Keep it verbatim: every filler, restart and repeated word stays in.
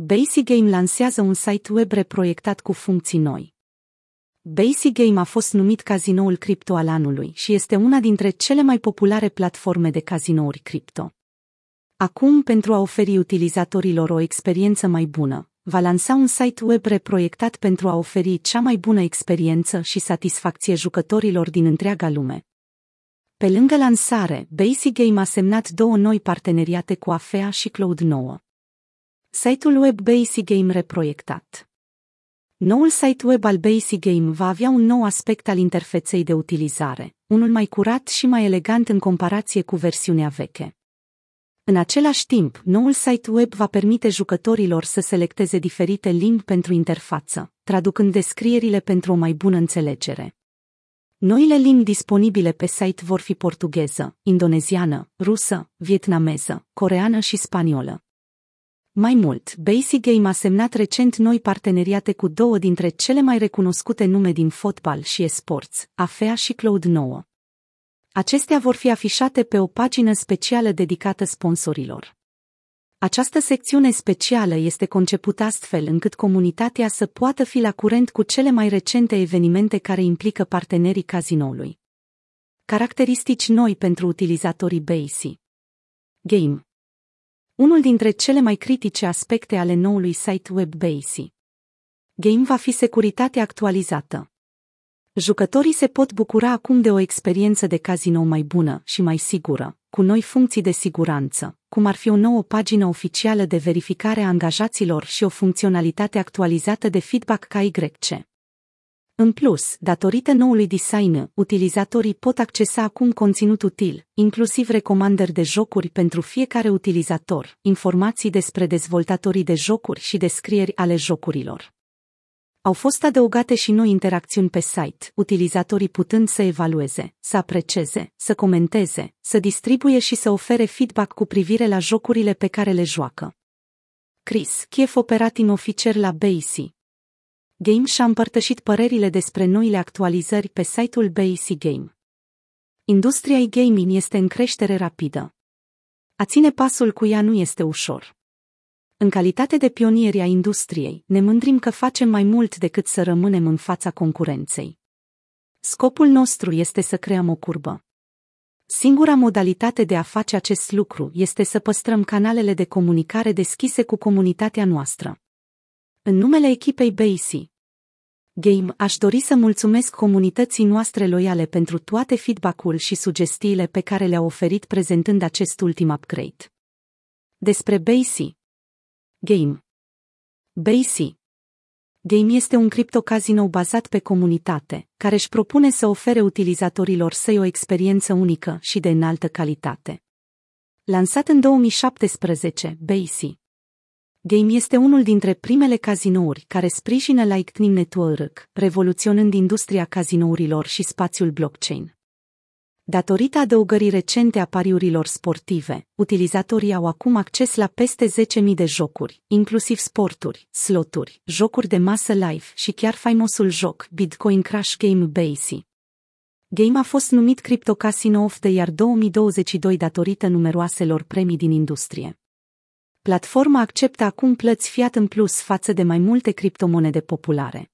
B C.GAME lansează un site web reproiectat cu funcții noi. B C.GAME a fost numit cazinoul cripto al anului și este una dintre cele mai populare platforme de cazinouri cripto. Acum, pentru a oferi utilizatorilor o experiență mai bună, va lansa un site web reproiectat pentru a oferi cea mai bună experiență și satisfacție jucătorilor din întreaga lume. Pe lângă lansare, B C.GAME a semnat două noi parteneriate cu Afea și Cloud nouă. Site-ul web B C.GAME reproiectat. Noul site web al B C.GAME va avea un nou aspect al interfeței de utilizare, unul mai curat și mai elegant în comparație cu versiunea veche. În același timp, noul site web va permite jucătorilor să selecteze diferite limbi pentru interfață, traducând descrierile pentru o mai bună înțelegere. Noile limbi disponibile pe site vor fi portugheză, indoneziană, rusă, vietnameză, coreeană și spaniolă. Mai mult, B C.GAME a semnat recent noi parteneriate cu două dintre cele mai recunoscute nume din fotbal și esports, Afea și Cloud nouă. Acestea vor fi afișate pe o pagină specială dedicată sponsorilor. Această secțiune specială este concepută astfel încât comunitatea să poată fi la curent cu cele mai recente evenimente care implică partenerii cazinoului. Caracteristici noi pentru utilizatorii B C.GAME. Unul dintre cele mai critice aspecte ale noului site web B C.GAME va fi securitatea actualizată. Jucătorii se pot bucura acum de o experiență de casino mai bună și mai sigură, cu noi funcții de siguranță, cum ar fi o nouă pagină oficială de verificare a angajaților și o funcționalitate actualizată de feedback K Y C. În plus, datorită noului design, utilizatorii pot accesa acum conținut util, inclusiv recomandări de jocuri pentru fiecare utilizator, informații despre dezvoltatorii de jocuri și descrieri ale jocurilor. Au fost adăugate și noi interacțiuni pe site, utilizatorii putând să evalueze, să aprecieze, să comenteze, să distribuie și să ofere feedback cu privire la jocurile pe care le joacă. Chris, Chief Operating Officer la B C.GAME și-a împărtășit părerile despre noile actualizări pe site-ul B C.GAME. Industria e-gaming este în creștere rapidă. A ține pasul cu ea nu este ușor. În calitate de pionieri a industriei, ne mândrim că facem mai mult decât să rămânem în fața concurenței. Scopul nostru este să creăm o curbă. Singura modalitate de a face acest lucru este să păstrăm canalele de comunicare deschise cu comunitatea noastră. În numele echipei B C.GAME, aș dori să mulțumesc comunității noastre loiale pentru toate feedback-ul și sugestiile pe care le-au oferit prezentând acest ultim upgrade. Despre B C.GAME. B C.GAME este un criptocazino bazat pe comunitate, care își propune să ofere utilizatorilor săi o experiență unică și de înaltă calitate. Lansat în două mii șaptesprezece, B C.GAME este unul dintre primele cazinouri care sprijină Lightning Network, revoluționând industria cazinourilor și spațiul blockchain. Datorită adăugării recente a pariurilor sportive, utilizatorii au acum acces la peste zece mii de jocuri, inclusiv sporturi, sloturi, jocuri de masă live și chiar faimosul joc Bitcoin Crash Game. B C.GAME a fost numit Crypto Casino of the Year două mii douăzeci și doi datorită numeroaselor premii din industrie. Platforma acceptă acum plăți fiat în plus față de mai multe criptomonede populare.